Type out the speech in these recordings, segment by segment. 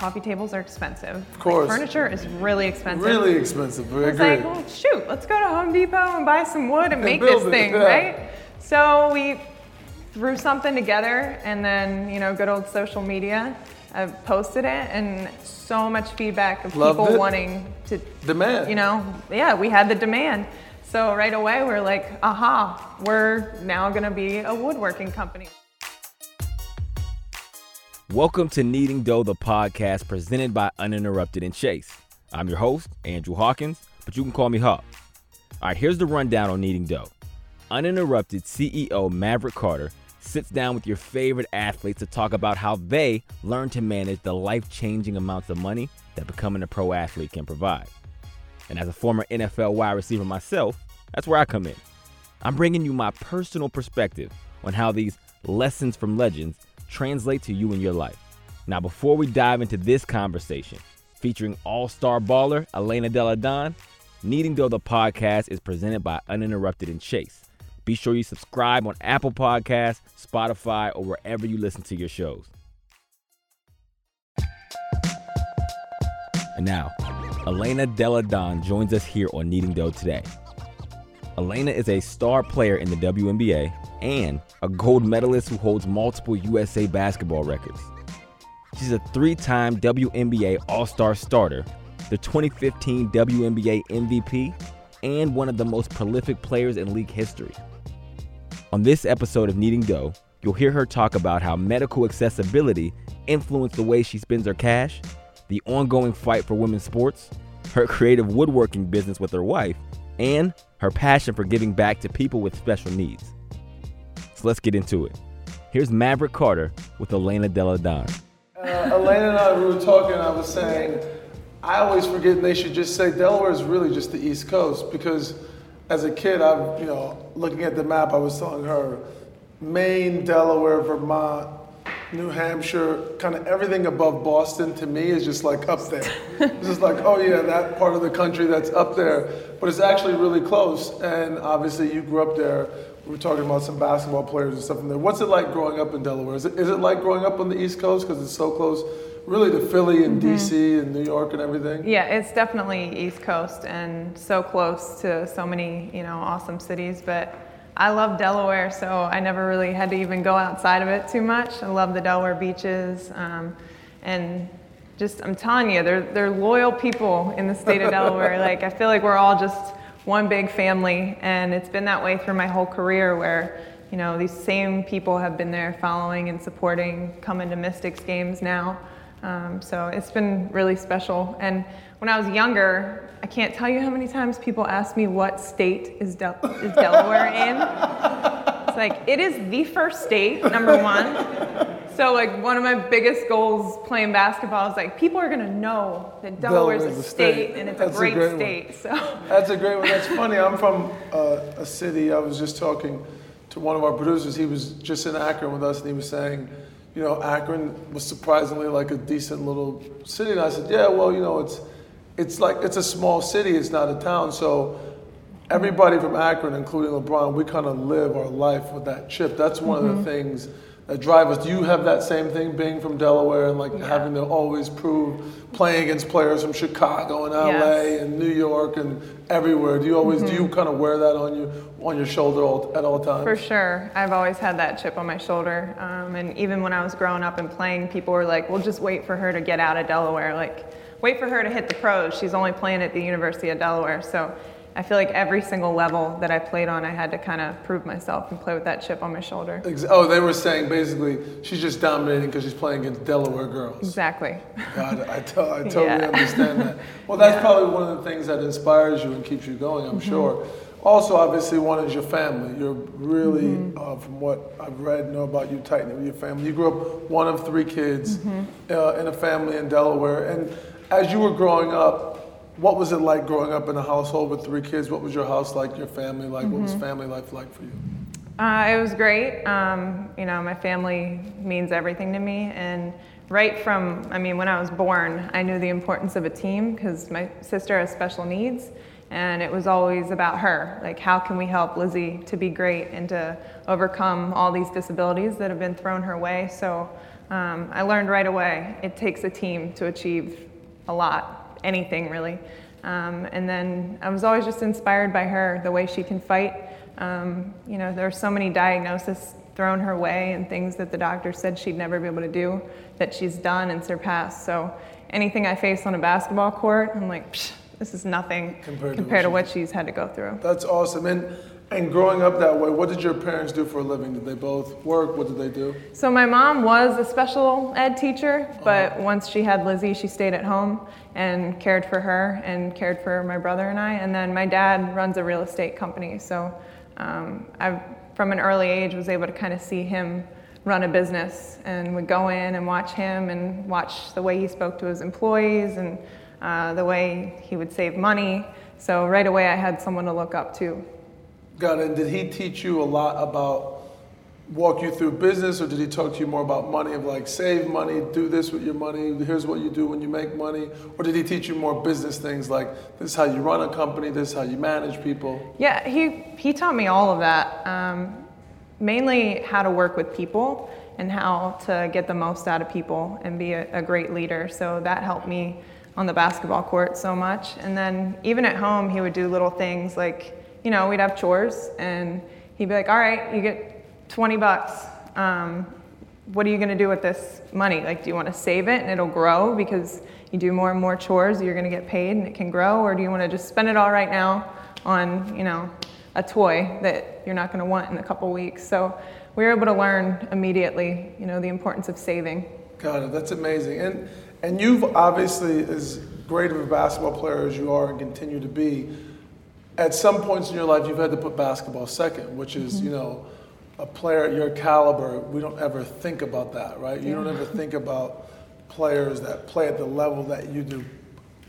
coffee tables are expensive. Of course. Like, furniture is really expensive. Really expensive. Very good. It's like, well, shoot, let's go to Home Depot and buy some wood and make this thing, right? So we threw something together, and then, you know, good old social media. I posted it, and so much feedback of people wanting to demand. You know, yeah, we had the demand. So right away, we're like, aha, we're now going to be a woodworking company. Welcome to Kneading Dough, the podcast presented by Uninterrupted and Chase. I'm your host, Andrew Hawkins, but you can call me Hawk. All right, here's the rundown on Kneading Dough. Uninterrupted CEO Maverick Carter sits down with your favorite athletes to talk about how they learn to manage the life-changing amounts of money that becoming a pro athlete can provide. And as a former NFL wide receiver myself, that's where I come in. I'm bringing you my personal perspective on how these lessons from legends translate to you in your life. Now, before we dive into this conversation featuring all-star baller Elena Delle Donne, Kneading Dough, the podcast is presented by Uninterrupted and Chase. Be sure you subscribe on Apple Podcasts, Spotify, or wherever you listen to your shows. And now, Elena Delle Donne joins us here on Kneading Dough today. Elena is a star player in the WNBA and a gold medalist who holds multiple USA basketball records. She's a three-time WNBA All-Star starter, the 2015 WNBA MVP, and one of the most prolific players in league history. On this episode of Kneading Dough, you'll hear her talk about how medical accessibility influenced the way she spends her cash, the ongoing fight for women's sports, her creative woodworking business with her wife, and her passion for giving back to people with special needs. So let's get into it. Here's Maverick Carter with Elena Delle Donne. Elena and I, we were talking, I was saying, I always forget they should just say Delaware is really just the East Coast, because as a kid, I've, you know, looking at the map, I was telling her, Maine, Delaware, Vermont, New Hampshire, kind of everything above Boston to me is just like up there. It's just like, oh yeah, that part of the country that's up there, but it's actually really close. And obviously you grew up there. We were talking about some basketball players and stuff from there. What's it like growing up in Delaware? Is it like growing up on the East Coast because it's so close really to Philly and D.C. and New York and everything? Yeah, it's definitely East Coast and so close to so many, you know, awesome cities. But I love Delaware, so I never really had to even go outside of it too much. I love the Delaware beaches, and just, I'm telling you, they're loyal people in the state of Delaware. Like, I feel like we're all just one big family, and it's been that way through my whole career where, you know, these same people have been there following and supporting, coming to Mystics games now. So it's been really special. And when I was younger, I can't tell you how many times people ask me what state is Delaware in. It's like, it is the first state, number one. So like one of my biggest goals playing basketball is like, people are going to know that Delaware is a state and it's a great state. So that's a great one. That's funny. I'm from a city. I was just talking to one of our producers. He was just in Akron with us, and he was saying, you know, Akron was surprisingly like a decent little city. And I said, yeah, well, you know, it's a small city. It's not a town. So everybody from Akron, including LeBron, we kind of live our life with that chip. That's one of the things that drive us. Do you have that same thing being from Delaware and like having to always prove, playing against players from Chicago and LA and New York and everywhere? Do you always do you kind of wear that on your shoulder at all times? For sure. I've always had that chip on my shoulder. And even when I was growing up and playing, people were like, well, just wait for her to get out of Delaware. Like, wait for her to hit the pros. She's only playing at the University of Delaware. So I feel like every single level that I played on, I had to kind of prove myself and play with that chip on my shoulder. Oh, they were saying basically she's just dominating because she's playing against Delaware girls. Exactly. God, I totally understand that. Well, that's probably one of the things that inspires you and keeps you going, I'm sure. Also, obviously, one is your family. You're really, from what I've read and know about you, tightening with your family. You grew up one of three kids in a family in Delaware. And as you were growing up, what was it like growing up in a household with three kids? What was your house like, your family like? What was family life like for you? It was great. You know, my family means everything to me. And when I was born, I knew the importance of a team because my sister has special needs. And it was always about her. Like, how can we help Lizzie to be great and to overcome all these disabilities that have been thrown her way? So I learned right away it takes a team to achieve a lot, anything really. And then I was always just inspired by her, the way she can fight. You know, there are so many diagnoses thrown her way and things that the doctor said she'd never be able to do that she's done and surpassed. So anything I face on a basketball court, I'm like, this is nothing compared to what she's had to go through. That's awesome. And growing up that way, what did your parents do for a living? Did they both work? What did they do? So my mom was a special ed teacher, but once she had Lizzie, she stayed at home and cared for her and cared for my brother and I. And then my dad runs a real estate company. So I, from an early age, was able to kind of see him run a business and would go in and watch him and watch the way he spoke to his employees and the way he would save money. So right away, I had someone to look up to. Got it. And did he teach you a lot about, walk you through business, or did he talk to you more about money, of like save money, do this with your money, here's what you do when you make money? Or did he teach you more business things like this is how you run a company, this is how you manage people? Yeah, he taught me all of that. Mainly how to work with people and how to get the most out of people and be a great leader. So that helped me on the basketball court so much. And then even at home, he would do little things like, you know, we'd have chores and he'd be like, all right, you get $20. What are you going to do with this money? Like, do you want to save it and it'll grow because you do more and more chores, you're going to get paid and it can grow? Or do you want to just spend it all right now on, you know, a toy that you're not going to want in a couple weeks? So we were able to learn immediately, you know, the importance of saving. Got it. That's amazing. And you've obviously, as great of a basketball player as you are and continue to be, at some points in your life, you've had to put basketball second, which is, you know, a player at your caliber, we don't ever think about that, right? You don't ever think about players that play at the level that you do,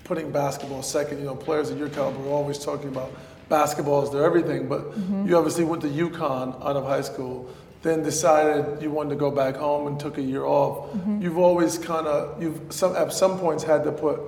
putting basketball second. You know, players at your caliber are always talking about basketball is their everything, but you obviously went to UConn out of high school, then decided you wanted to go back home and took a year off. You've always kind of, at some points had to put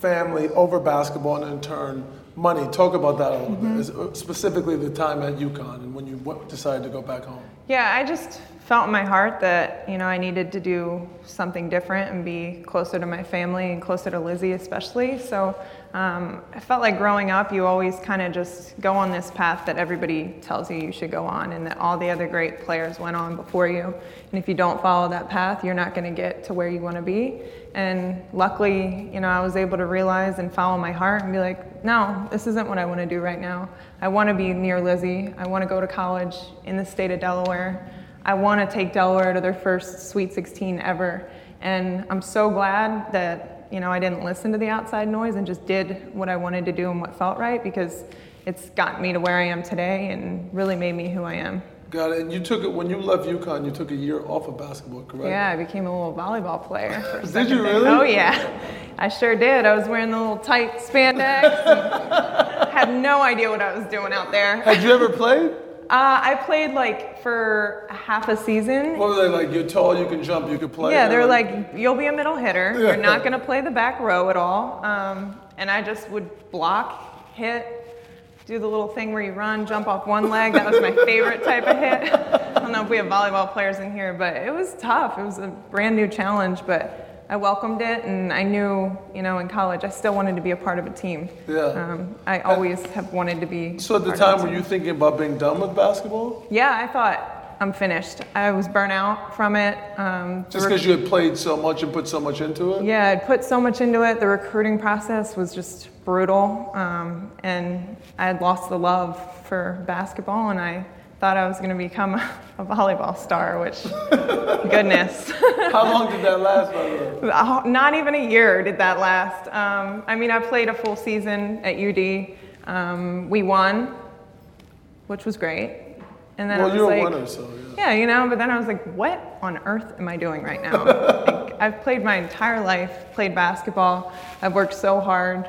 family over basketball and in turn, money. Talk about that a little bit, specifically the time at UConn and when you decided to go back home. Yeah, I just felt in my heart that, you know, I needed to do something different and be closer to my family and closer to Lizzie especially. So I felt like growing up, you always kind of just go on this path that everybody tells you you should go on and that all the other great players went on before you. And if you don't follow that path, you're not going to get to where you want to be. And luckily, you know, I was able to realize and follow my heart and be like, no, this isn't what I want to do right now. I want to be near Lizzie. I want to go to college in the state of Delaware. I want to take Delaware to their first Sweet 16 ever. And I'm so glad that, you know, I didn't listen to the outside noise and just did what I wanted to do and what felt right, because it's gotten me to where I am today and really made me who I am. Got it. And you took it, when you left UConn, you took a year off of basketball, correct? Yeah, I became a little volleyball player. For a second. Did you really? Oh, yeah. I sure did. I was wearing the little tight spandex. Had no idea what I was doing out there. Had you ever played? I played like for half a season. What were they like? You're tall, you can jump, you can play. Yeah, they're like, you'll be a middle hitter. Yeah. You're not going to play the back row at all. And I just would block, hit, do the little thing where you run, jump off one leg. That was my favorite type of hit. I don't know if we have volleyball players in here, but it was tough. It was a brand new challenge, but I welcomed it. And I knew, you know, in college, I still wanted to be a part of a team. Yeah. I always have wanted to be. So at the time, were you thinking about being done with basketball? Yeah, I thought, I'm finished. I was burnt out from it. Just because you had played so much and put so much into it? Yeah, I'd put so much into it. The recruiting process was just brutal. And I had lost the love for basketball, and I thought I was going to become a volleyball star, which, goodness. How long did that last, by the way? Not even a year did that last. I mean, I played a full season at UD. We won, which was great. And then well, you're like, a winner, so yeah. Yeah, you know, but then I was like, what on earth am I doing right now? Like, I've played my entire life, played basketball. I've worked so hard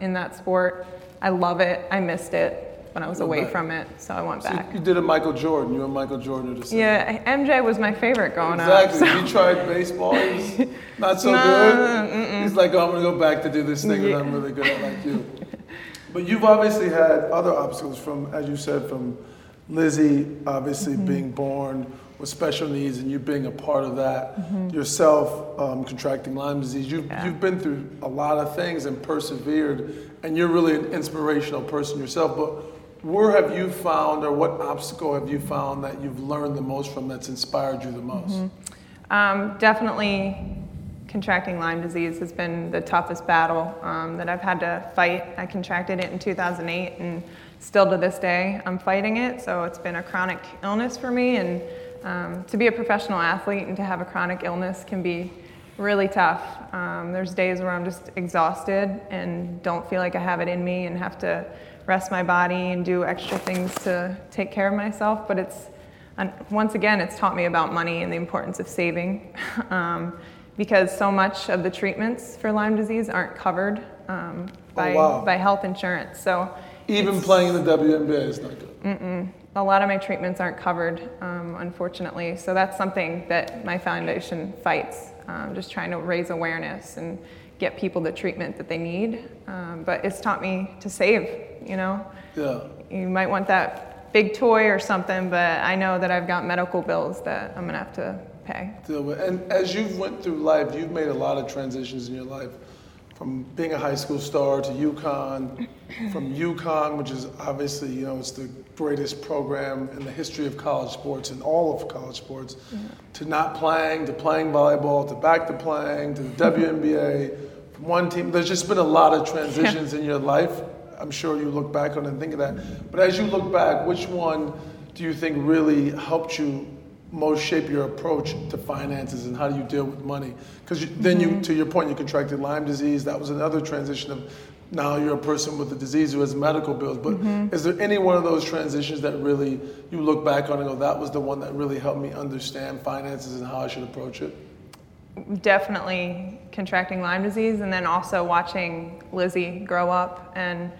in that sport. I love it. I missed it when I was away from it, so I went back. You did a Michael Jordan. You and Michael Jordan are the same. Yeah, MJ was my favorite growing up. He tried baseball. He was not so good. He's like, oh, I'm going to go back to do this thing that I'm really good at, like you. But you've obviously had other obstacles from, as you said, from Lizzie, obviously being born with special needs, and you being a part of that yourself, contracting Lyme disease. You've been through a lot of things and persevered, and you're really an inspirational person yourself. But where have you found, or what obstacle have you found that you've learned the most from, that's inspired you the most? Definitely contracting Lyme disease has been the toughest battle that I've had to fight. I contracted it in 2008, and still to this day, I'm fighting it. So it's been a chronic illness for me, and to be a professional athlete and to have a chronic illness can be really tough. There's days where I'm just exhausted and don't feel like I have it in me and have to rest my body and do extra things to take care of myself. But it's, once again, it's taught me about money and the importance of saving. Because so much of the treatments for Lyme disease aren't covered by health insurance. So even playing in the WNBA is not good. A lot of my treatments aren't covered, unfortunately. So that's something that my foundation fights, just trying to raise awareness and get people the treatment that they need. But it's taught me to save, you know? Yeah. You might want that big toy or something, but I know that I've got medical bills that I'm gonna have to pay. And as you've went through life, you've made a lot of transitions in your life, from being a high school star to UConn, from UConn, which is obviously, you know, it's the greatest program in the history of college sports and all of college sports, to not playing, to playing volleyball, to back to playing, to the WNBA, from one team. There's just been a lot of transitions in your life. I'm sure you look back on it and think of that. But as you look back, which one do you think really helped you most shape your approach to finances and how do you deal with money? Because then you, to your point, you contracted Lyme disease. That was another transition of now you're a person with a disease who has medical bills. But is there any one of those transitions that really you look back on and go, that was the one that really helped me understand finances and how I should approach it? Definitely contracting Lyme disease, and then also watching Lizzie grow up and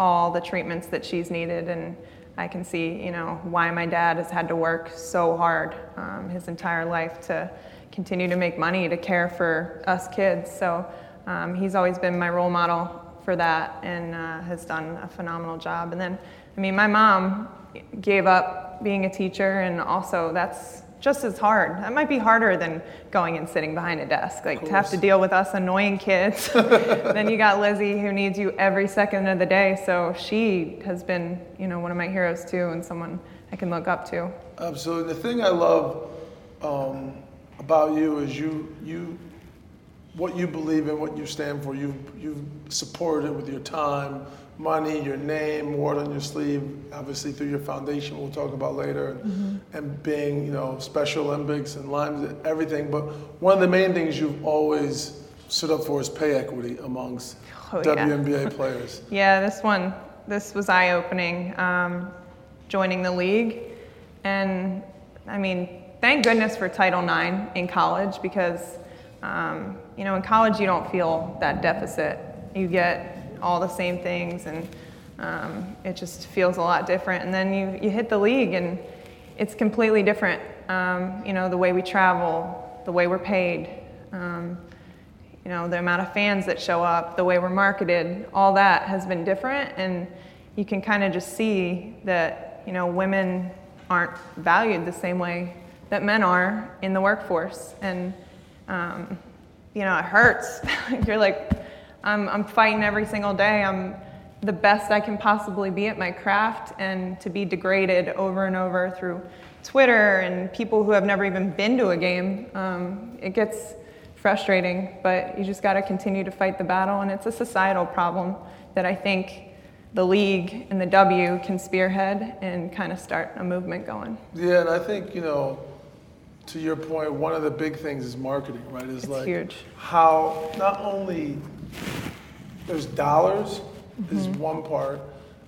all the treatments that she's needed, and I can see, you know, why my dad has had to work so hard his entire life to continue to make money to care for us kids. So he's always been my role model for that, and has done a phenomenal job. And then, I mean, my mom gave up being a teacher, and also that's just as hard. That might be harder than going and sitting behind a desk. Like, to have to deal with us annoying kids. Then you got Lizzie, who needs you every second of the day. So she has been, you know, one of my heroes too, and someone I can look up to. Absolutely. The thing I love about you is you what you believe in, what you stand for. You've supported it with your time, money, your name, word on your sleeve, obviously through your foundation, we'll talk about later, and being, you know, Special Olympics and Lyme, everything. But one of the main things you've always stood up for is pay equity amongst WNBA players. This was eye-opening, joining the league. And I mean, thank goodness for Title IX in college, because, you know, in college you don't feel that deficit. You get all the same things, and it just feels a lot different. And then you hit the league, and it's completely different. You know, the way we travel, the way we're paid, you know, the amount of fans that show up, the way we're marketed, all that has been different. And you can kind of just see that, you know, women aren't valued the same way that men are in the workforce. And, you know, it hurts. You're like, I'm fighting every single day. I'm the best I can possibly be at my craft, and to be degraded over and over through Twitter and people who have never even been to a game, it gets frustrating, but you just gotta continue to fight the battle, and it's a societal problem that I think the league and the W can spearhead and kind of start a movement going. Yeah, and I think, you know, to your point, one of the big things is marketing, right? It's like huge. How not only there's dollars is one part,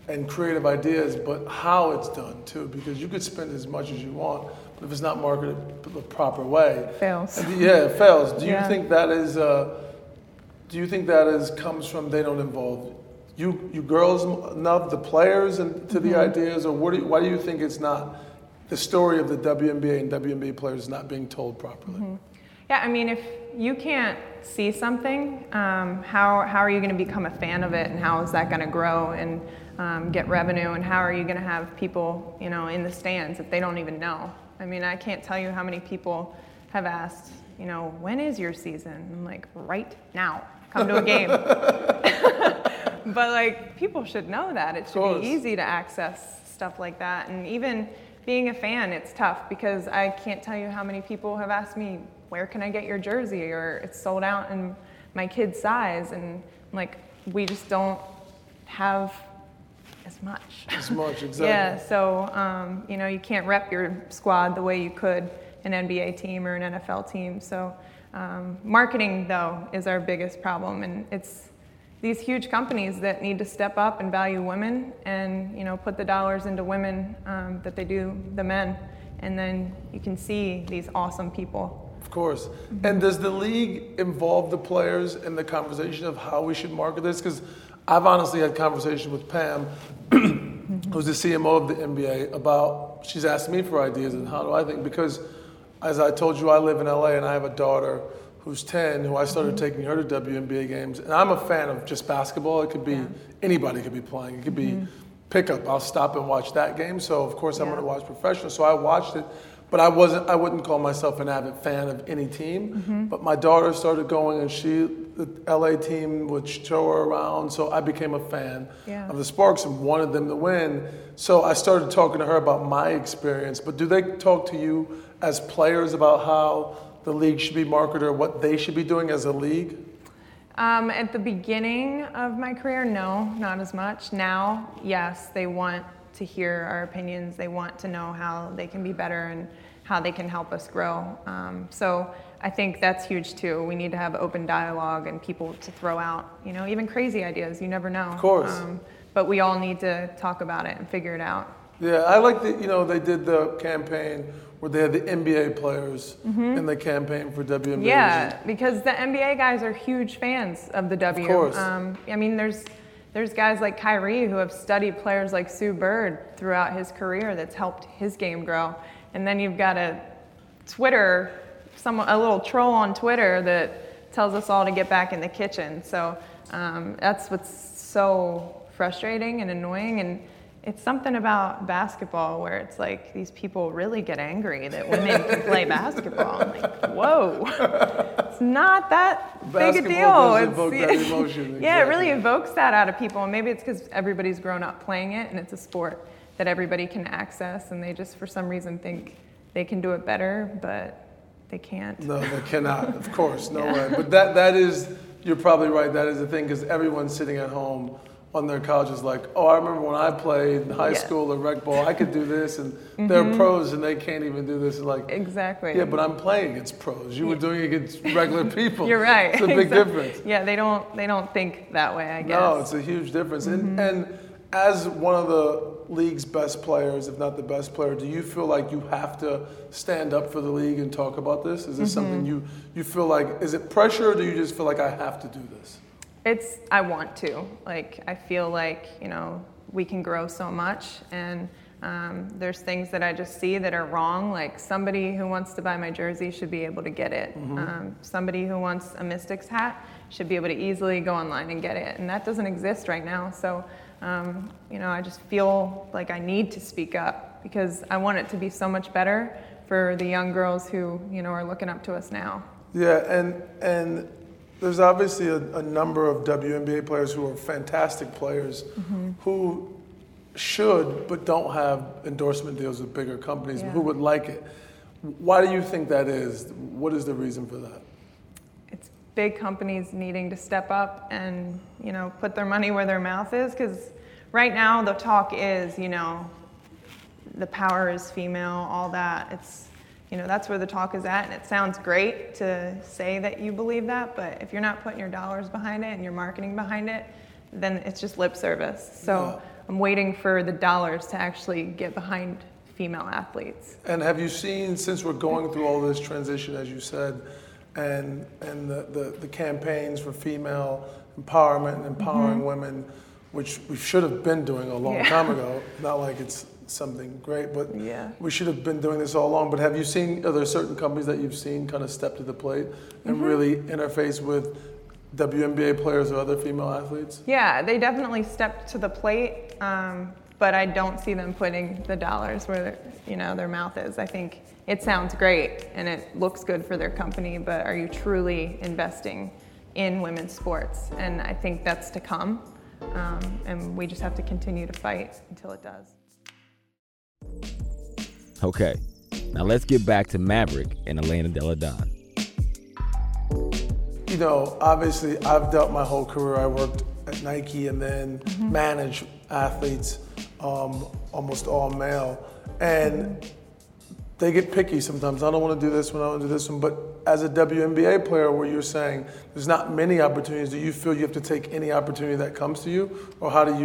and creative ideas, but how it's done too, because you could spend as much as you want, but if it's not marketed the proper way, it fails. You think that is comes from they don't involve you girls enough, the players, and to the ideas, or why do you think it's not, the story of the WNBA and WNBA players not being told properly? Yeah, I mean, if you can't see something, how are you going to become a fan of it, and how is that going to grow and get revenue, and how are you going to have people, you know, in the stands if they don't even know? I mean, I can't tell you how many people have asked, you know, when is your season? I'm like, right now. Come to a game. But like, people should know that. It should be easy to access stuff like that. And even being a fan, it's tough because I can't tell you how many people have asked me, where can I get your jersey? Or it's sold out in my kid's size. And I'm like, we just don't have as much. As much, exactly. Yeah, so, you know, you can't rep your squad the way you could an NBA team or an NFL team. So marketing, though, is our biggest problem. And it's these huge companies that need to step up and value women and, you know, put the dollars into women that they do the men. And then you can see these awesome people. Of course. And does the league involve the players in the conversation of how we should market this? Because I've honestly had conversations with Pam, who's the CMO of the NBA, about, she's asked me for ideas and how do I think, because as I told you, I live in LA and I have a daughter who's 10, who I started taking her to WNBA games. And I'm a fan of just basketball. It could be anybody could be playing. It could be pickup. I'll stop and watch that game. So of course I'm gonna watch professional. So I watched it, but I wouldn't call myself an avid fan of any team. But my daughter started going and the LA team would show her around, so I became a fan of the Sparks and wanted them to win. So I started talking to her about my experience. But do they talk to you as players about how the league should be marketed or what they should be doing as a league? At the beginning of my career, no, not as much. Now, yes, they want to hear our opinions. They want to know how they can be better and how they can help us grow. So I think that's huge too. We need to have open dialogue and people to throw out, you know, even crazy ideas. You never know. Of course. But we all need to talk about it and figure it out. Yeah, I like that, you know, they did the campaign where they had the NBA players in the campaign for WNBA. Yeah, because the NBA guys are huge fans of the W. Of course. I mean, there's guys like Kyrie who have studied players like Sue Bird throughout his career that's helped his game grow. And then you've got a little troll on Twitter that tells us all to get back in the kitchen. So that's what's so frustrating and annoying. And it's something about basketball where it's like these people really get angry that women can play basketball. I'm like, whoa, it's not that big a deal. Exactly. Yeah, it really evokes that out of people. And maybe it's because everybody's grown up playing it and it's a sport that everybody can access. And they just, for some reason, think they can do it better, but they can't. No, they cannot. Of course, no way. But that is, you're probably right. That is the thing, because everyone's sitting at home on their couch is like, oh, I remember when I played in high school or rec ball, I could do this, and they're pros and they can't even do this. It's like, exactly. Yeah, but I'm playing against pros. You were doing it against regular people. You're right. It's a big difference. Yeah, they don't think that way, I guess. No, it's a huge difference. And as one of the league's best players, if not the best player, do you feel like you have to stand up for the league and talk about this? Is this something you feel like, is it pressure or do you just feel like I have to do this? I want to. Like, I feel like, you know, we can grow so much and there's things that I just see that are wrong. Like somebody who wants to buy my jersey should be able to get it. Somebody who wants a Mystics hat should be able to easily go online and get it. And that doesn't exist right now. So, you know, I just feel like I need to speak up because I want it to be so much better for the young girls who, you know, are looking up to us now. Yeah, and there's obviously a number of WNBA players who are fantastic players who should but don't have endorsement deals with bigger companies who would like it. Why do you think that is? What is the reason for that? Big companies needing to step up and, you know, put their money where their mouth is, because right now the talk is, you know, the power is female, all that. It's, you know, that's where the talk is at, and it sounds great to say that you believe that, but if you're not putting your dollars behind it and your marketing behind it, then it's just lip service. So I'm waiting for the dollars to actually get behind female athletes. And have you seen, since we're going through all this transition, as you said, and the campaigns for female empowerment and empowering women, which we should have been doing a long time ago, not like it's something great, but we should have been doing this all along. But have you seen, are there certain companies that you've seen kind of step to the plate and really interface with WNBA players or other female athletes? Yeah, they definitely stepped to the plate, but I don't see them putting the dollars where, you know, their mouth is. I think it sounds great and it looks good for their company, but are you truly investing in women's sports? And I think that's to come, and we just have to continue to fight until it does. Okay, now let's get back to Maverick and Elena Delle Donne. You know, obviously, I've dealt my whole career. I worked at Nike and then managed athletes, almost all male. And they get picky sometimes. I don't want to do this one, I don't want to do this one. But as a WNBA player, where you're saying there's not many opportunities, do you feel you have to take any opportunity that comes to you? Or how do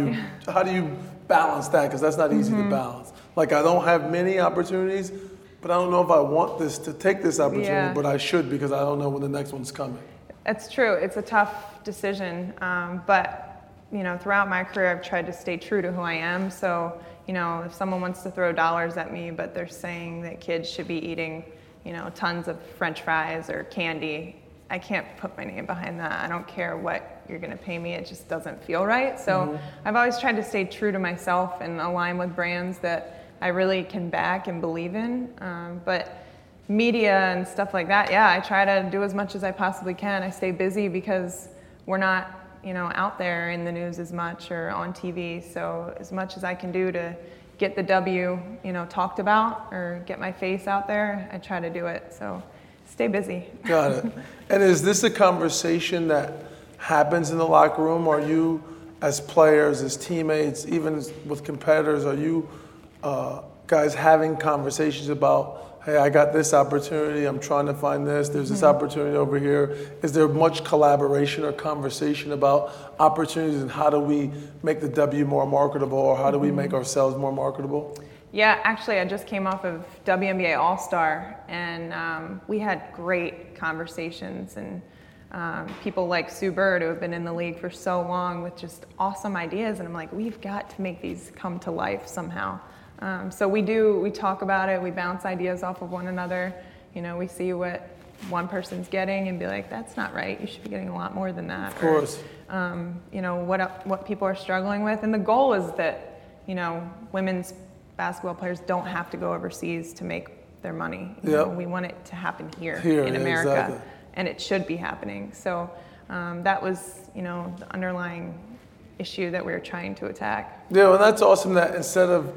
you balance that? Because that's not easy to balance. Like, I don't have many opportunities, but I don't know if I want this to take this opportunity, but I should, because I don't know when the next one's coming. It's true. It's a tough decision, but you know, throughout my career, I've tried to stay true to who I am. So, you know, if someone wants to throw dollars at me, but they're saying that kids should be eating, you know, tons of French fries or candy, I can't put my name behind that. I don't care what you're going to pay me; it just doesn't feel right. So, I've always tried to stay true to myself and align with brands that I really can back and believe in, but. Media and stuff like that, I try to do as much as I possibly can. I stay busy because we're not, you know, out there in the news as much or on TV. So as much as I can do to get the W, you know, talked about or get my face out there, I try to do it. So stay busy. Got it. And is this a conversation that happens in the locker room? Are you, as players, as teammates, even with competitors, are you guys having conversations about, hey, I got this opportunity, I'm trying to find this, there's this opportunity over here? Is there much collaboration or conversation about opportunities and how do we make the W more marketable, or how do we make ourselves more marketable? Yeah, actually, I just came off of WNBA All-Star, and we had great conversations, and people like Sue Bird, who have been in the league for so long with just awesome ideas, and I'm like, we've got to make these come to life somehow. So we talk about it, we bounce ideas off of one another. You know, we see what one person's getting and be like, that's not right, you should be getting a lot more than that. Of course. Or, you know, what people are struggling with. And the goal is that, you know, women's basketball players don't have to go overseas to make their money. You know, we want it to happen here in America. Exactly. And it should be happening. So that was, you know, the underlying issue that we were trying to attack. Yeah, and that's awesome that instead of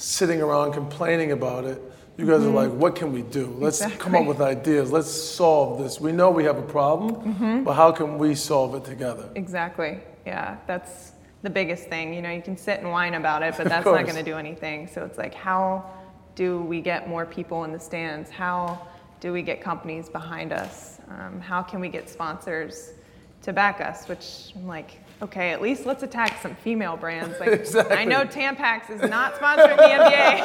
sitting around complaining about it, you guys are like, what can we do? Let's come up with ideas. Let's solve this. We know we have a problem, but how can we solve it together? Exactly. Yeah, that's the biggest thing. You know, you can sit and whine about it, but that's not going to do anything. So it's like, how do we get more people in the stands? How do we get companies behind us? How can we get sponsors to back us? Which I'm like, okay, at least let's attack some female brands. Like, exactly. I know Tampax is not sponsoring the NBA.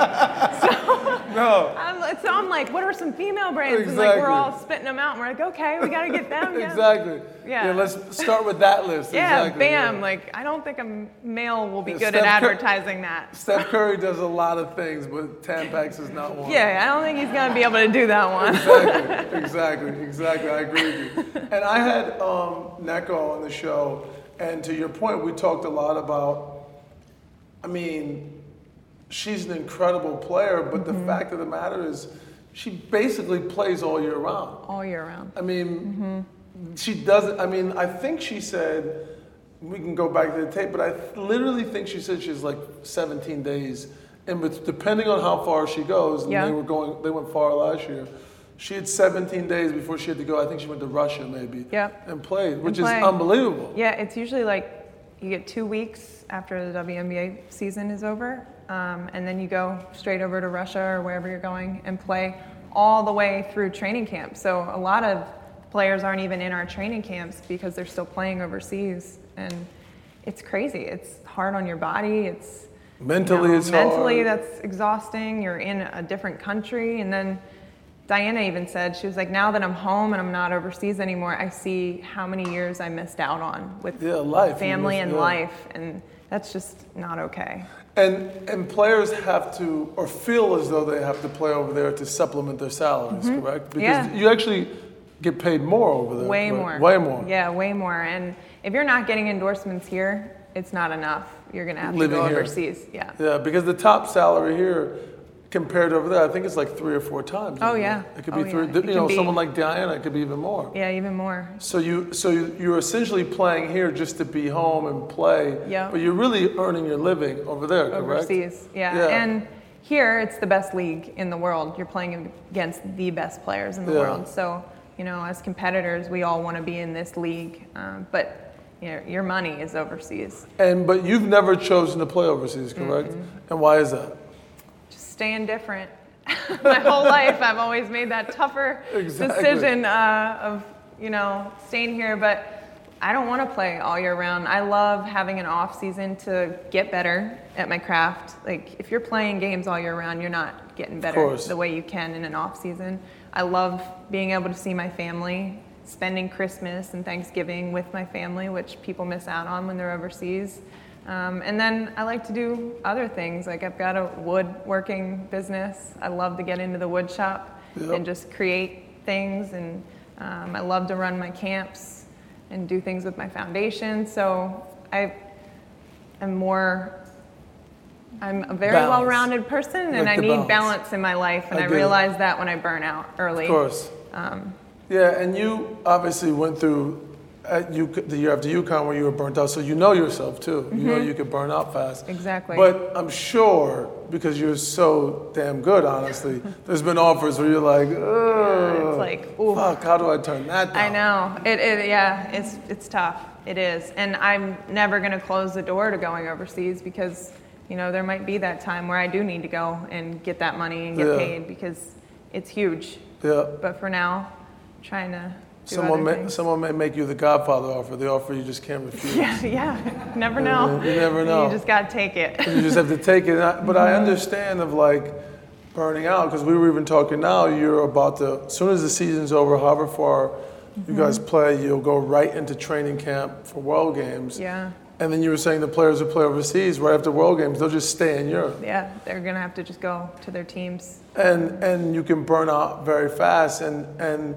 So I'm like, what are some female brands? Exactly. And like, we're all spitting them out, and we're like, okay, we got to get them. Yeah. Exactly. Yeah, let's start with that list. Bam. Yeah. Like, I don't think a male will be good at advertising that. Steph Curry does a lot of things, but Tampax is not one. Yeah, I don't think he's going to be able to do that one. Exactly. I agree with you. And I had Neko on the show. And to your point, we talked a lot about, I mean, she's an incredible player, but the fact of the matter is she basically plays all year round. I mean, she doesn't, I mean, I think she said, we can go back to the tape, but I literally think she said she's like 17 days. And depending on how far she goes, and they went far last year. She had 17 days before she had to go. I think she went to Russia maybe and played, which is unbelievable. Yeah, it's usually like you get 2 weeks after the WNBA season is over, and then you go straight over to Russia or wherever you're going and play all the way through training camp. So a lot of players aren't even in our training camps because they're still playing overseas, and it's crazy. It's hard on your body. It's mentally hard. That's exhausting. You're in a different country, and then Diana even said, she was like, now that I'm home and I'm not overseas anymore, I see how many years I missed out on with family and life, and that's just not okay. And players have to, or feel as though they have to play over there to supplement their salaries, correct? Because you actually get paid more over there. Way more. Yeah, way more. And if you're not getting endorsements here, it's not enough. You're going to have to go overseas. Yeah, because the top salary here compared over there, I think it's like 3 or 4 times. Oh yeah. It could be 3. Yeah. You know, someone like Diana, it could be even more. Yeah, even more. So you're essentially playing here just to be home and play. Yeah. But you're really earning your living over there, correct? Overseas, yeah. And here it's the best league in the world. You're playing against the best players in the world. So, you know, as competitors, we all want to be in this league, but. Your money is overseas. But you've never chosen to play overseas, correct? Mm-hmm. And why is that? Just staying different. My whole life, I've always made that tougher decision of staying here. But I don't want to play all year round. I love having an off season to get better at my craft. Like if you're playing games all year round, you're not getting better the way you can in an off season. I love being able to see my family. Spending Christmas and Thanksgiving with my family, which people miss out on when they're overseas. And then I like to do other things. Like I've got a woodworking business. I love to get into the wood shop and just create things. And I love to run my camps and do things with my foundation. So I am more... I'm a very well-rounded person, and I need balance in my life. And I realize that when I burn out early. Of course. Yeah, and you obviously went through the year after UConn where you were burnt out, so you know yourself too. Mm-hmm. You know you can burn out fast. Exactly. But I'm sure, because you're so damn good, honestly, there's been offers where you're like, it's like, ooh. Fuck, how do I turn that down? I know. It's tough. It is. And I'm never going to close the door to going overseas because, there might be that time where I do need to go and get that money and get paid because it's huge. Yeah. But for now... trying to do someone may make you the Godfather offer, the offer you just can't refuse. Yeah. Never know. You never know. You just got to take it. You just have to take it. But I understand of burning out, because we were even talking now, you're about to, as soon as the season's over, however far you guys play, you'll go right into training camp for World Games. Yeah. And then you were saying the players who play overseas right after World Games, they'll just stay in Europe. Yeah, they're going to have to just go to their teams. And you can burn out very fast. And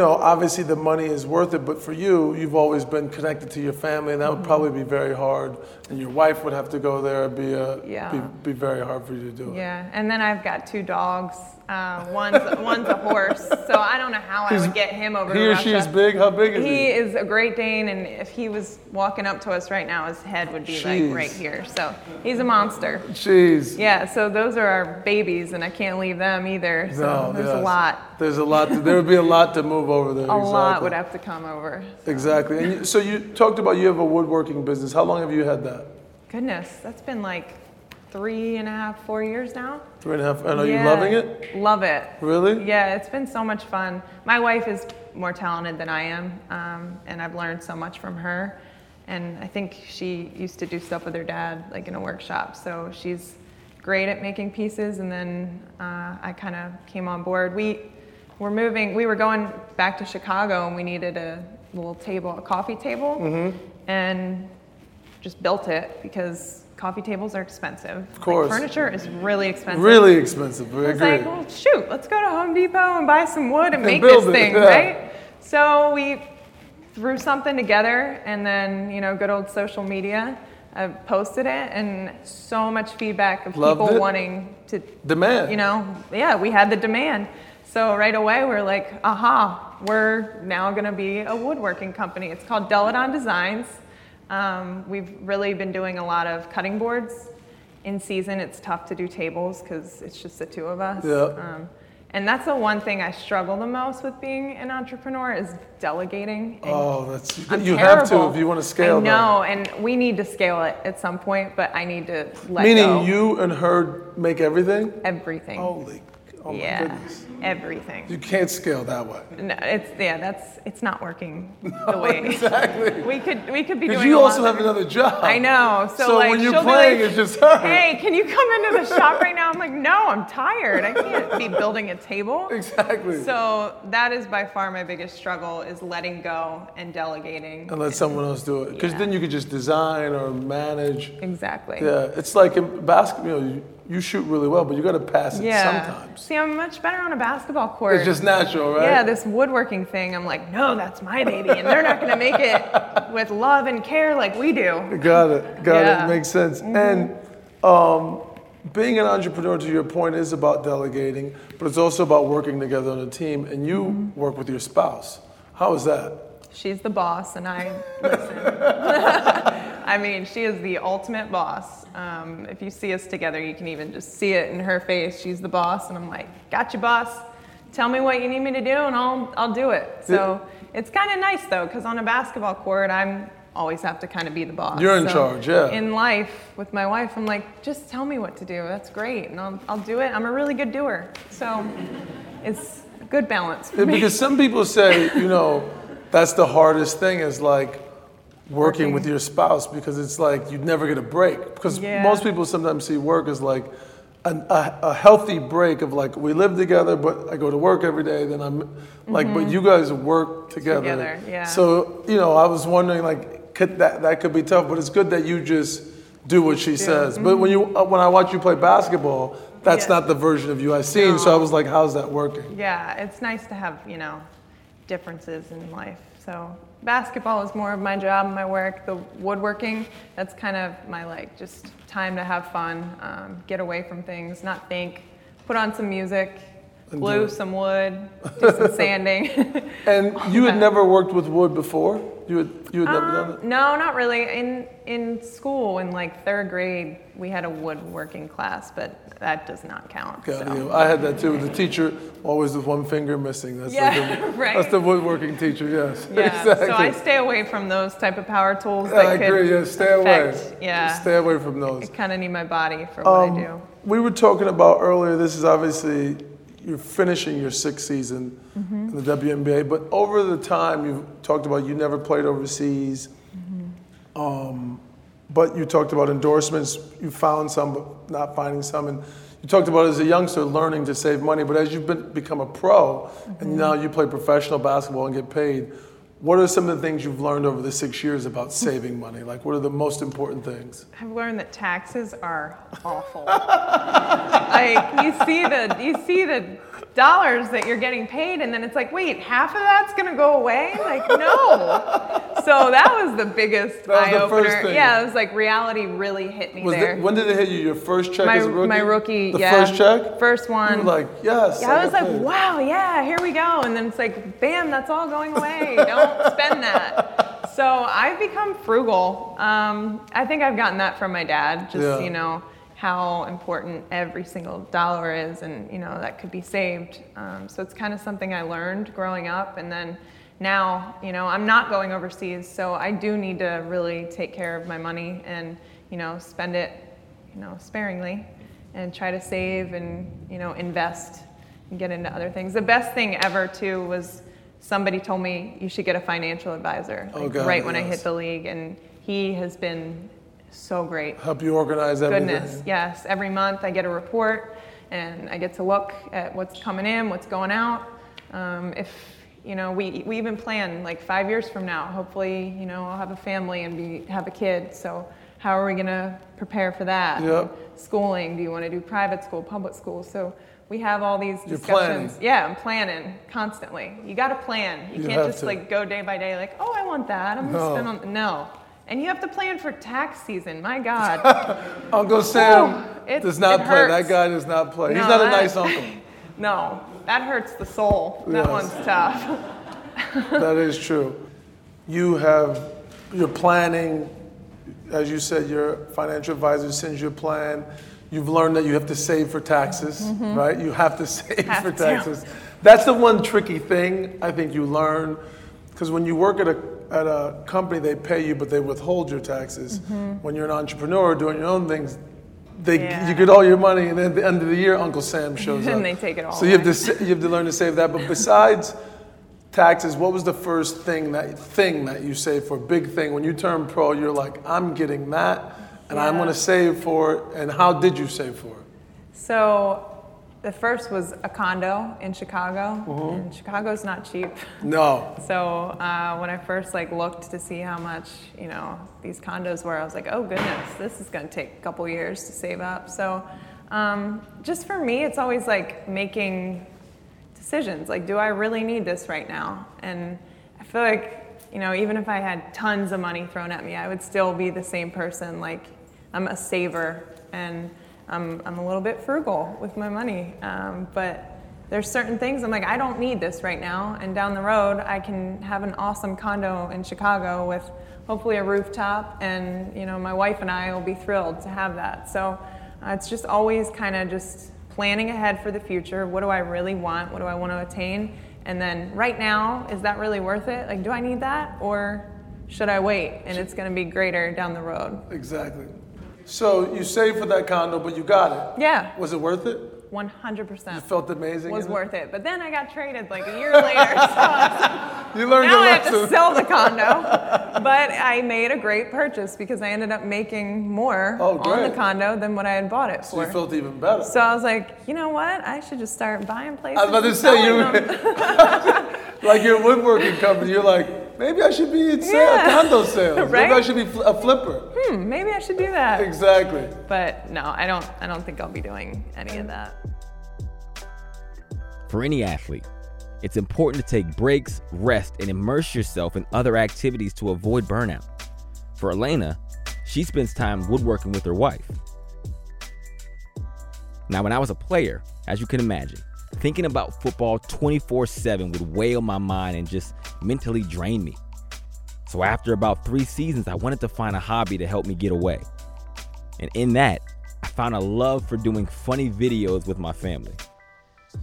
obviously the money is worth it, but for you, you've always been connected to your family, and that would probably be very hard. And your wife would have to go there. It'd be very hard for you to do it. Yeah, and then I've got 2 dogs. One's a horse, so I don't know how I would get him over to Russia. He or she is big? How big is he? He is a Great Dane, and if he was walking up to us right now, his head would be right here. So he's a monster. Jeez. Yeah, so those are our babies, and I can't leave them either. So no, there's a lot. There's a lot. There would be a lot to move. Over there. A lot would have to come over. So. Exactly. And so you talked about you have a woodworking business. How long have you had that? Goodness, that's been 3.5, 4 years now. 3.5. And are you loving it? Love it. Really? Yeah, it's been so much fun. My wife is more talented than I am, and I've learned so much from her. And I think she used to do stuff with her dad, in a workshop. So she's great at making pieces. And then I kind of came on board. We were going back to Chicago, and we needed a little table, a coffee table, and just built it because coffee tables are expensive. Of course. Furniture is really expensive. Really expensive. I was like, well, shoot, let's go to Home Depot and buy some wood and make this thing, right? So we threw something together, and then, good old social media. I posted it, and so much feedback of people wanting to demand. We had the demand. So right away we're like, aha, we're now going to be a woodworking company. It's called Delle Donne Designs. We've really been doing a lot of cutting boards. In season, it's tough to do tables because it's just the 2 of us. Yeah. And that's the one thing I struggle the most with being an entrepreneur is delegating. You have to if you want to scale. No, and we need to scale it at some point, but I need to let go. Meaning you and her make everything? Everything. Holy. Oh my goodness. Everything. You can't scale that way. No, it's not working the way. Exactly. We could be doing. Because you also have another job. I know. So when you're playing, it's just her. Hey, can you come into the shop right now? I'm like, no, I'm tired. I can't be building a table. Exactly. So that is by far my biggest struggle is letting go and delegating. And let someone else do it. Because then you could just design or manage. Exactly. Yeah, it's like in basketball. You shoot really well, but you got to pass it sometimes. See, I'm much better on a basketball court. It's just natural, right? Yeah, this woodworking thing, I'm like, no, that's my baby, and they're not going to make it with love and care like we do. Got it. Makes sense. Mm-hmm. And being an entrepreneur, to your point, is about delegating, but it's also about working together on a team, and you work with your spouse. How is that? She's the boss, and I listen. I mean, she is the ultimate boss. If you see us together, you can even just see it in her face. She's the boss, and I'm like, gotcha, boss. Tell me what you need me to do, and I'll do it. So it's kind of nice, though, because on a basketball court, I'm always have to kind of be the boss. You're in charge, yeah. In life, with my wife, I'm like, just tell me what to do. That's great, and I'll do it. I'm a really good doer, so it's a good balance for me. Because some people say, you know, that's the hardest thing is like working with your spouse, because it's like you'd never get a break. Because most people sometimes see work as like a healthy break of like, we live together, but I go to work every day, then I'm like, but you guys work together. Yeah. So, you know, I was wondering like, could that could be tough, but it's good that you just do what she says. But when I watch you play basketball, that's not the version of you I've seen. No. So I was like, how's that working? Yeah, it's nice to have, you know, differences in life. So basketball is more of my job, my work. The woodworking, that's kind of my like just time to have fun, get away from things, not think, put on some music, glue some wood, do some sanding. And you had never worked with wood before? You had never done it? No, not really. In school, in like third grade, we had a woodworking class, but that does not count. I had that too. The teacher, always with one finger missing. That's that's the woodworking teacher, yes. Yeah. Exactly. So I stay away from those type of power tools. Stay away from those. I kind of need my body for what I do. We were talking about earlier, this is obviously, you're finishing your sixth season in the WNBA, but over the time you've talked about you never played overseas, but you talked about endorsements, you found some but not finding some, and you talked about as a youngster learning to save money, but as you've become a pro and now you play professional basketball and get paid, what are some of the things you've learned over the 6 years about saving money? Like, what are the most important things? I've learned that taxes are awful. Like, you see the dollars that you're getting paid, and then it's like, wait, half of that's gonna go away? Like, no. So that was the biggest eye-opener. The first thing. Yeah, it was like reality really hit me there. When did it hit you? Your first check as a rookie? My rookie, first check? First one. You were like, yes. Yeah, I was like, wow, yeah, here we go. And then it's like, bam, that's all going away. Don't spend that. So I've become frugal. I think I've gotten that from my dad, just, you know, how important every single dollar is, and, you know, that could be saved. So it's kind of something I learned growing up, and then now, you know, I'm not going overseas, so I do need to really take care of my money and, you know, spend it, you know, sparingly, and try to save and, you know, invest and get into other things. The best thing ever, too, was somebody told me you should get a financial advisor when I hit the league, and he has been so great. Help you organize everything. Goodness, yes. Every month I get a report, and I get to look at what's coming in, what's going out. You know, we even plan like 5 years from now. Hopefully, you know, I'll have a family and have a kid. So how are we going to prepare for that? Yep. Schooling, do you want to do private school, public school? So we have all these discussions. Yeah, I'm planning constantly. You got to plan. You can't just like go day by day like, oh, I want that. I'm going to spend on And you have to plan for tax season. My God. Uncle Sam does not play. That guy does not play. No, he's not a nice uncle. No, that hurts the soul. That one's tough. That is true. You're planning, as you said, your financial advisor sends you a plan. You've learned that you have to save for taxes, right? You have to save for taxes. That's the one tricky thing I think you learn, because when you work at a company, they pay you, but they withhold your taxes. When you're an entrepreneur doing your own things, you get all your money, and then at the end of the year, Uncle Sam shows up. And they take it all. So you have to learn to save that. But besides taxes, what was the first thing that you saved for? Big thing. When you turn pro, you're like, I'm getting that, and I'm going to save for it. And how did you save for it? So the first was a condo in Chicago. And Chicago's not cheap. No. So when I first like looked to see how much, you know, these condos were, I was like, oh goodness, this is gonna take a couple years to save up. So just for me, it's always like making decisions. Like, do I really need this right now? And I feel like, you know, even if I had tons of money thrown at me, I would still be the same person. Like, I'm a saver, and I'm a little bit frugal with my money, but there's certain things I'm like, I don't need this right now, and down the road I can have an awesome condo in Chicago with hopefully a rooftop, and you know, my wife and I will be thrilled to have that. So it's just always kind of just planning ahead for the future. What do I really want? What do I want to attain? And then right now, is that really worth it? Like, do I need that, or should I wait? And it's going to be greater down the road. Exactly. So you saved for that condo, but you got it. Yeah. Was it worth it? 100%. You felt amazing. Was worth it. But then I got traded like a year later. So you learned your lesson. Now I have to sell the condo. But I made a great purchase because I ended up making more on the condo than what I had bought it for. So you felt even better. So I was like, you know what? I should just start buying places. I was about to say, like your woodworking company, you're like, maybe I should be in condo sales. Right? Maybe I should be a flipper. Maybe I should do that. Exactly. But no, I don't think I'll be doing any of that. For any athlete, it's important to take breaks, rest, and immerse yourself in other activities to avoid burnout. For Elena, she spends time woodworking with her wife. Now, when I was a player, as you can imagine, thinking about football 24/7 would weigh on my mind and just mentally drain me. So after about 3 seasons, I wanted to find a hobby to help me get away. And in that, I found a love for doing funny videos with my family.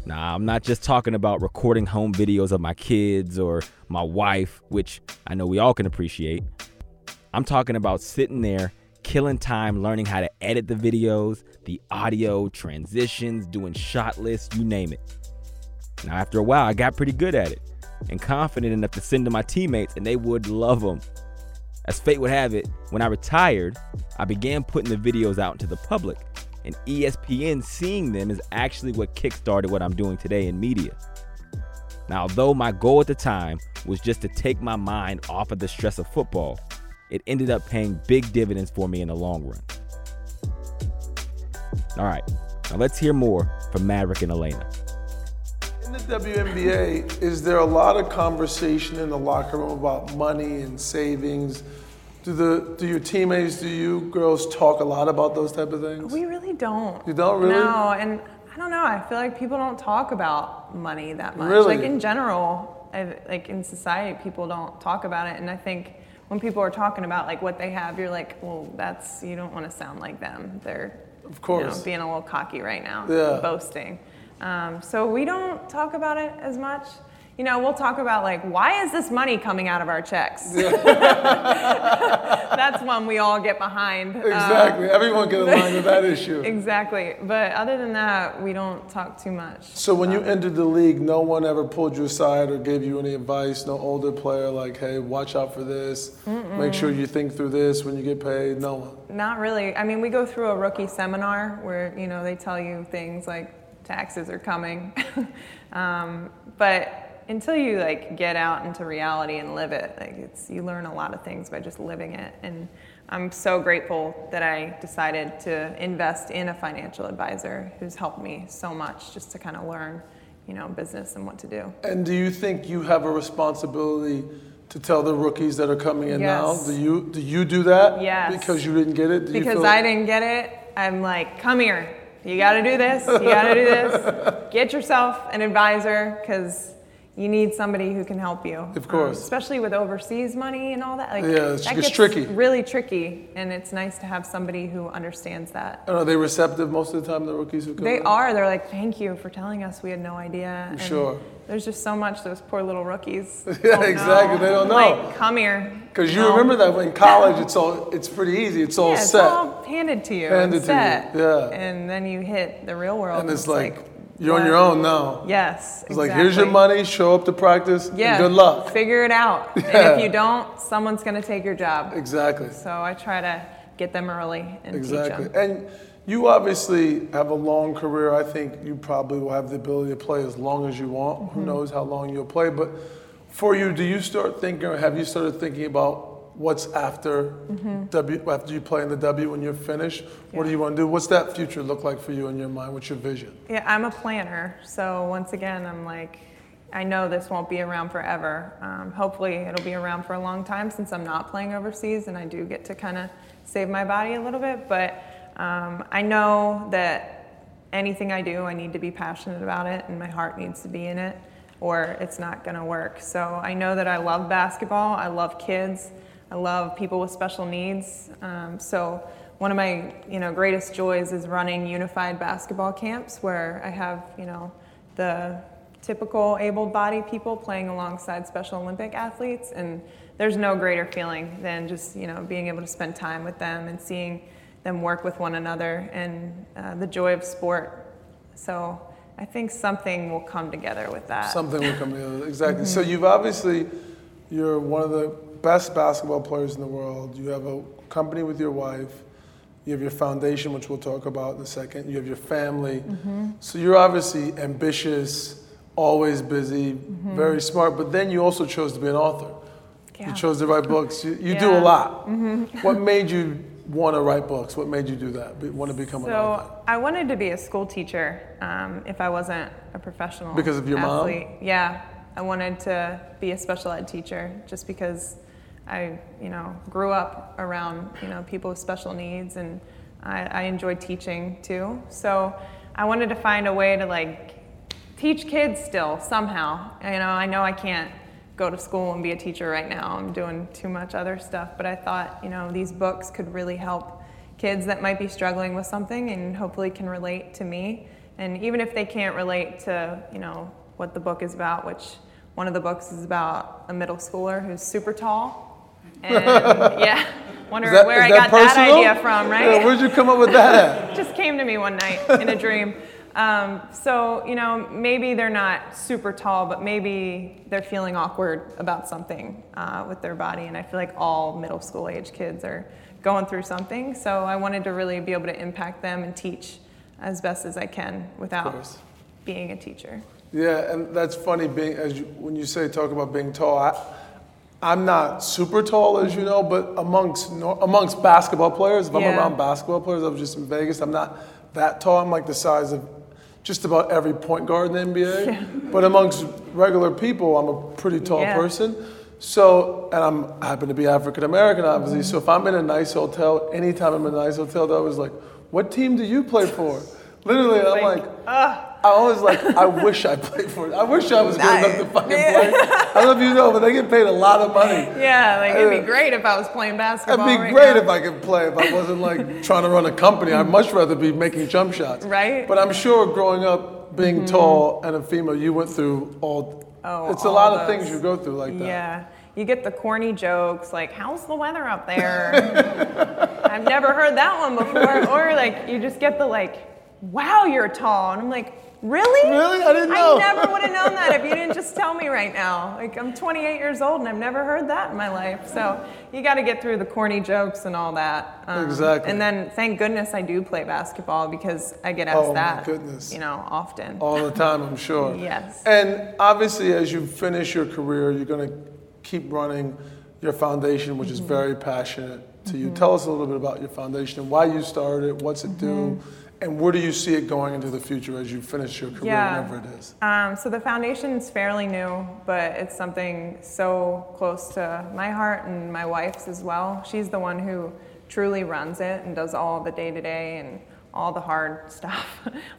Now, I'm not just talking about recording home videos of my kids or my wife, which I know we all can appreciate. I'm talking about sitting there, killing time, learning how to edit the videos, the audio, transitions, doing shot lists, you name it. Now, after a while, I got pretty good at it and confident enough to send to my teammates, and they would love them. As fate would have it, when I retired, I began putting the videos out into the public, and ESPN seeing them is actually what kickstarted what I'm doing today in media. Now, although my goal at the time was just to take my mind off of the stress of football, it ended up paying big dividends for me in the long run. All right, now let's hear more from Maverick and Elena. In the WNBA, is there a lot of conversation in the locker room about money and savings? Do your teammates, do you girls talk a lot about those type of things? We really don't. You don't really? No, and I don't know. I feel like people don't talk about money that much. Really? Like in general, like in society, people don't talk about it. And I think when people are talking about like what they have, you're like, well, that's, you don't want to sound like them. They're, of course, you know, being a little cocky right now, boasting. So we don't talk about it as much. You know, we'll talk about like, why is this money coming out of our checks? That's one we all get behind. Exactly. Everyone get in line with that issue. Exactly. But other than that, we don't talk too much. So when you entered the league, no one ever pulled you aside or gave you any advice? No older player like, hey, watch out for this. Make sure you think through this when you get paid? No one? Not really. I mean, we go through a rookie seminar where, you know, they tell you things like, taxes are coming, but until you like get out into reality and live it, like it's, you learn a lot of things by just living it. And I'm so grateful that I decided to invest in a financial advisor who's helped me so much just to kind of learn, you know, business and what to do. And do you think you have a responsibility to tell the rookies that are coming in now? Do you do that? Yes. Because you didn't get it? I didn't get it. I'm like, come here. You got to do this, you got to do this. Get yourself an advisor because you need somebody who can help you. Of course. Especially with overseas money and all that. Like, yeah, it's tricky. Really tricky, and it's nice to have somebody who understands that. And are they receptive most of the time, the rookies who come in? They are. They're like, thank you for telling us. We had no idea. And sure. There's just so much those poor little rookies. Yeah, exactly. They don't know. Like, come here. Because you remember that in college, it's pretty easy. It's all set. It's all handed to you. Yeah. And then you hit the real world. And it's like you're on your own now. Yes. It's like, here's your money. Show up to practice. Yeah. And good luck. Figure it out. Yeah. And if you don't, someone's going to take your job. Exactly. So I try to get them early and teach them. And you obviously have a long career. I think you probably will have the ability to play as long as you want. Who knows how long you'll play? But for you, have you started thinking about what's after after you play in the W when you're finished? Yeah. What do you want to do? What's that future look like for you in your mind? What's your vision? Yeah, I'm a planner. So once again, I'm like, I know this won't be around forever. Hopefully it'll be around for a long time since I'm not playing overseas and I do get to kind of save my body a little bit. But I know that anything I do, I need to be passionate about it, and my heart needs to be in it, or it's not going to work. So I know that I love basketball, I love kids, I love people with special needs. So one of my greatest joys is running unified basketball camps where I have the typical able-bodied people playing alongside Special Olympic athletes, and there's no greater feeling than just being able to spend time with them and seeing them work with one another and the joy of sport. So I think something will come together with that. Something will come together, exactly. Mm-hmm. So you're one of the best basketball players in the world. You have a company with your wife. You have your foundation, which we'll talk about in a second. You have your family. Mm-hmm. So you're obviously ambitious, always busy, mm-hmm. very smart, but then you also chose to be an author. Yeah. You chose to write books. You do a lot. Mm-hmm. What made you want to write books? What made you do that? Want to become an author? So I wanted to be a school teacher if I wasn't a professional athlete. Because of your mom? Yeah. I wanted to be a special ed teacher just because I, grew up around, people with special needs, and I enjoyed teaching too. So I wanted to find a way to teach kids still somehow. I know I can't go to school and be a teacher right now. I'm doing too much other stuff, but I thought, these books could really help kids that might be struggling with something and hopefully can relate to me. And even if they can't relate to, what the book is about, which one of the books is about a middle schooler who's super tall. And wonder where I got that idea from, right? Yeah, where'd you come up with that at? Just came to me one night in a dream. So, maybe they're not super tall, but maybe they're feeling awkward about something with their body. And I feel like all middle school age kids are going through something. So I wanted to really be able to impact them and teach as best as I can without being a teacher. Yeah, and that's funny when you say talk about being tall. I'm not super tall, as you know, but amongst basketball players, if I'm around basketball players, I was just in Vegas, I'm not that tall. I'm like the size of just about every point guard in the NBA. Yeah. But amongst regular people, I'm a pretty tall person. So, and I happen to be African American, obviously. Mm-hmm. So if I'm in a nice hotel, anytime I'm in a nice hotel, they're always like, "What team do you play for?" Literally, I'm like. I always I wish I played for it. I wish I was good enough to fucking play. I don't know if you know, but they get paid a lot of money. Yeah, it'd be great if I was playing basketball. It'd be great if I could play, if I wasn't trying to run a company. I'd much rather be making jump shots. Right. But I'm sure growing up, being tall and a female, you went through a lot of things you go through like that. Yeah. You get the corny jokes, how's the weather up there? I've never heard that one before. Or you just get the wow, you're tall. And I'm like, really? Really? I didn't know. I never would have known that if you didn't just tell me right now. I'm 28 years old and I've never heard that in my life. So you got to get through the corny jokes and all that. Exactly. And then thank goodness I do play basketball because I get asked that, often. All the time, I'm sure. Yes. And obviously as you finish your career, you're going to keep running your foundation, which is very passionate to you. Tell us a little bit about your foundation and why you started it, what's it do? And where do you see it going into the future as you finish your career, whenever it is? So the foundation is fairly new, but it's something so close to my heart and my wife's as well. She's the one who truly runs it and does all the day-to-day and all the hard stuff.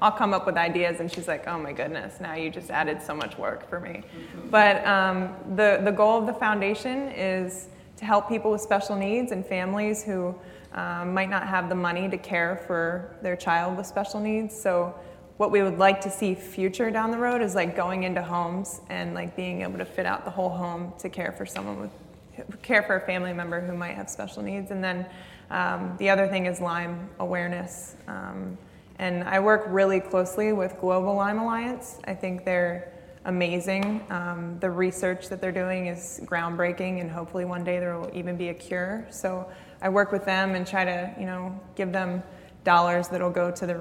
I'll come up with ideas and she's like, oh my goodness, now you just added so much work for me. Mm-hmm. But the goal of the foundation is to help people with special needs and families who might not have the money to care for their child with special needs. So what we would like to see future down the road is going into homes and being able to fit out the whole home to care for a family member who might have special needs. And then the other thing is Lyme awareness. And I work really closely with Global Lyme Alliance. I think they're amazing. The research that they're doing is groundbreaking, and hopefully one day there will even be a cure. So I work with them and try to, give them dollars that'll go to the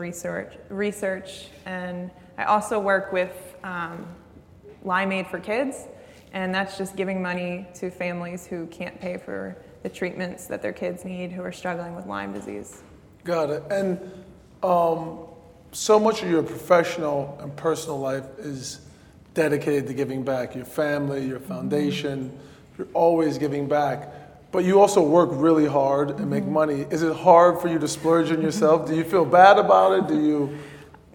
research. And I also work with Lyme Aid for Kids, and that's just giving money to families who can't pay for the treatments that their kids need who are struggling with Lyme disease. Got it. And so much of your professional and personal life is dedicated to giving back. Your family, your foundation, you're always giving back. But you also work really hard and make money. Is it hard for you to splurge on yourself? Do you feel bad about it? Do you?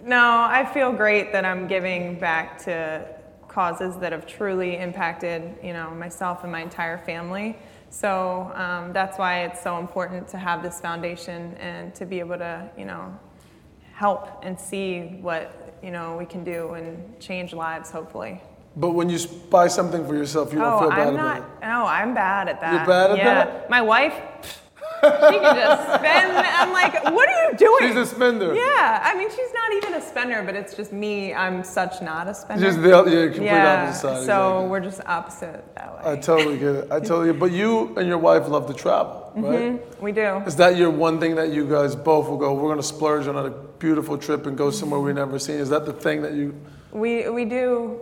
No, I feel great that I'm giving back to causes that have truly impacted, you know, myself and my entire family. So that's why it's so important to have this foundation and to be able to, you know, help and see what, you know, we can do and change lives, hopefully. But when you buy something for yourself, you don't feel bad about it? No, I'm bad at that. You're bad at that? My wife, she can just spend. I'm like, what are you doing? She's a spender. Yeah, I mean, she's not even a spender, but it's just me. I'm such not a spender. Just the complete opposite side. So exactly. We're just opposite that way. I totally get it. I totally get it. But you and your wife love to travel, right? Mm-hmm. We do. Is that your one thing that you guys both will go, we're going to splurge on a beautiful trip and go somewhere we've never seen? Is that the thing that you... We do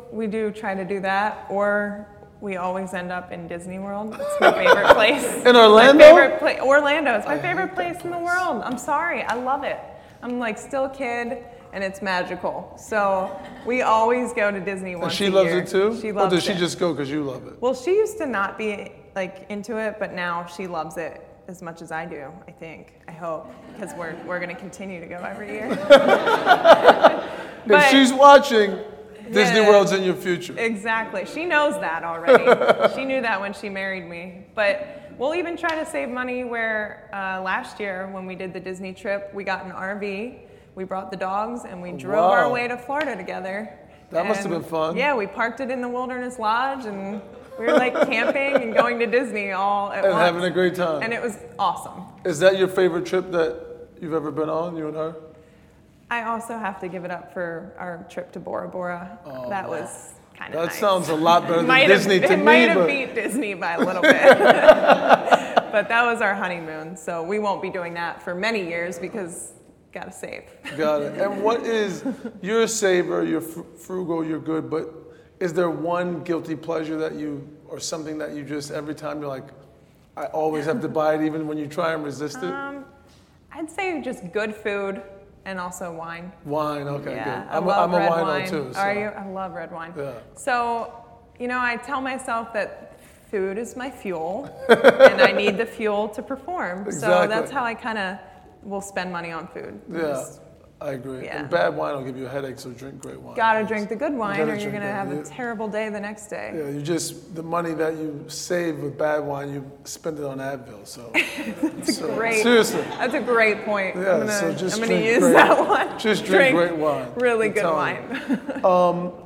try to do that, or we always end up in Disney World. It's my favorite place. In Orlando? My favorite Orlando. It's my favorite place in the world. I'm sorry. I love it. I'm like still a kid, and it's magical. So we always go to Disney once a year. And she loves it too? She loves it. Or does she just go because you love it? Well, she used to not be like into it, but now she loves it as much as I do, I think, I hope, because we're going to continue to go every year. But if she's watching, Disney World's in your future. Exactly. She knows that already. She knew that when she married me. But we'll even try to save money where last year when we did the Disney trip, we got an RV, we brought the dogs, and we drove our way to Florida together. That must have been fun. Yeah, we parked it in the Wilderness Lodge, and we were like camping and going to Disney all at once. And having a great time. And it was awesome. Is that your favorite trip that you've ever been on, you and her? I also have to give it up for our trip to Bora Bora. Oh, that was kind of nice. That sounds a lot better than Disney to me. It might have beat Disney by a little bit. But that was our honeymoon, so we won't be doing that for many years because got to save. Got it. And what is, you're a saver, you're frugal, you're good, but is there one guilty pleasure that you, or something that you just, every time you're like, I always have to buy it even when you try and resist it? I'd say just good food. And also wine. Wine, okay, yeah, good. I'm a wino wine. Too. So. Are you? I love red wine. Yeah. So, you know, I tell myself that food is my fuel, and I need the fuel to perform. Exactly. So that's how I kind of will spend money on food. Yeah, I agree. Yeah. And bad wine will give you a headache, so drink great wine. Gotta drink the good wine, or you're gonna have a terrible day the next day. Yeah, you just the money that you save with bad wine, you spend it on Advil. So that's great. Seriously, that's a great point. Yeah, I'm gonna use that one. Just drink great wine. Really good wine.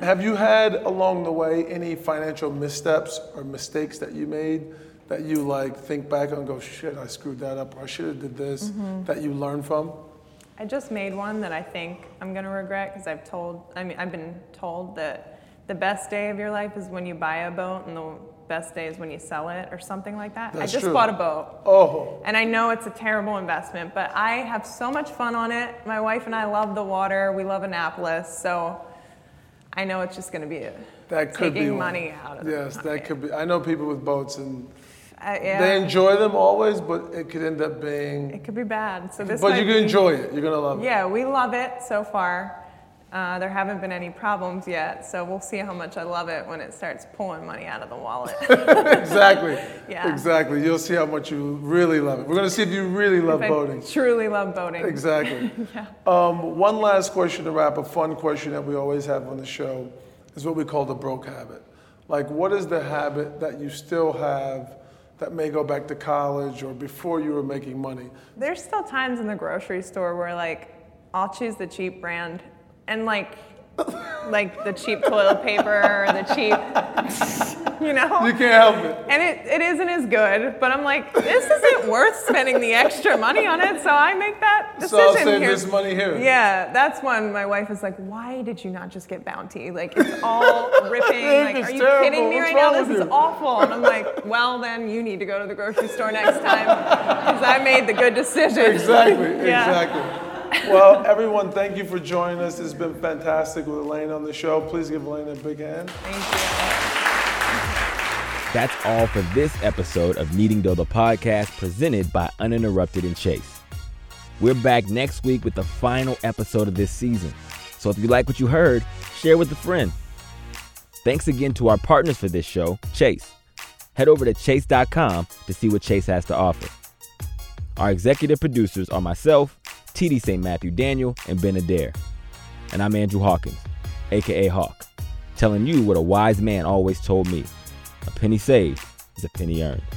Have you had along the way any financial missteps or mistakes that you made that you like think back on and go, shit, I screwed that up, or I should have did this, that you learned from? I just made one that I think I'm gonna regret because I've been told that the best day of your life is when you buy a boat and the best day is when you sell it or something like that. That's true. Bought a boat. Oh. And I know it's a terrible investment, but I have so much fun on it. My wife and I love the water. We love Annapolis, so I know it's just gonna be taking money out of it. Yes, that could be. I know people with boats and. They enjoy them always, but it could end up being... It could be bad. But you can enjoy it. You're going to love it. Yeah, we love it so far. There haven't been any problems yet, so we'll see how much I love it when it starts pulling money out of the wallet. Exactly. Yeah. Exactly. You'll see how much you really love it. We're going to see if you really love boating. Truly love boating. Exactly. Yeah. One last question to wrap, a fun question that we always have on the show, is what we call the broke habit. Like, what is the habit that you still have that may go back to college or before you were making money? There's still times in the grocery store where like, I'll choose the cheap brand and like the cheap toilet paper or the cheap, you know? You can't help it. And it isn't as good, but I'm like, this isn't worth spending the extra money on it, so I make that decision here. So I'll save this money here. Yeah, that's when my wife is like, why did you not just get Bounty? Like, it's all ripping. Like, are you kidding me right now? This is awful. And I'm like, well, then you need to go to the grocery store next time because I made the good decision. Exactly, exactly. Well, everyone, thank you for joining us. It's been fantastic with Elena on the show. Please give Elena a big hand. Thank you. That's all for this episode of Meeting Delle, the podcast presented by Uninterrupted and Chase. We're back next week with the final episode of this season. So if you like what you heard, share with a friend. Thanks again to our partners for this show, Chase. head over to Chase.com to see what Chase has to offer. Our executive producers are myself, TD St. Matthew Daniel, and Ben Adair. And I'm Andrew Hawkins, a.k.a. Hawk, telling you what a wise man always told me. A penny saved is a penny earned.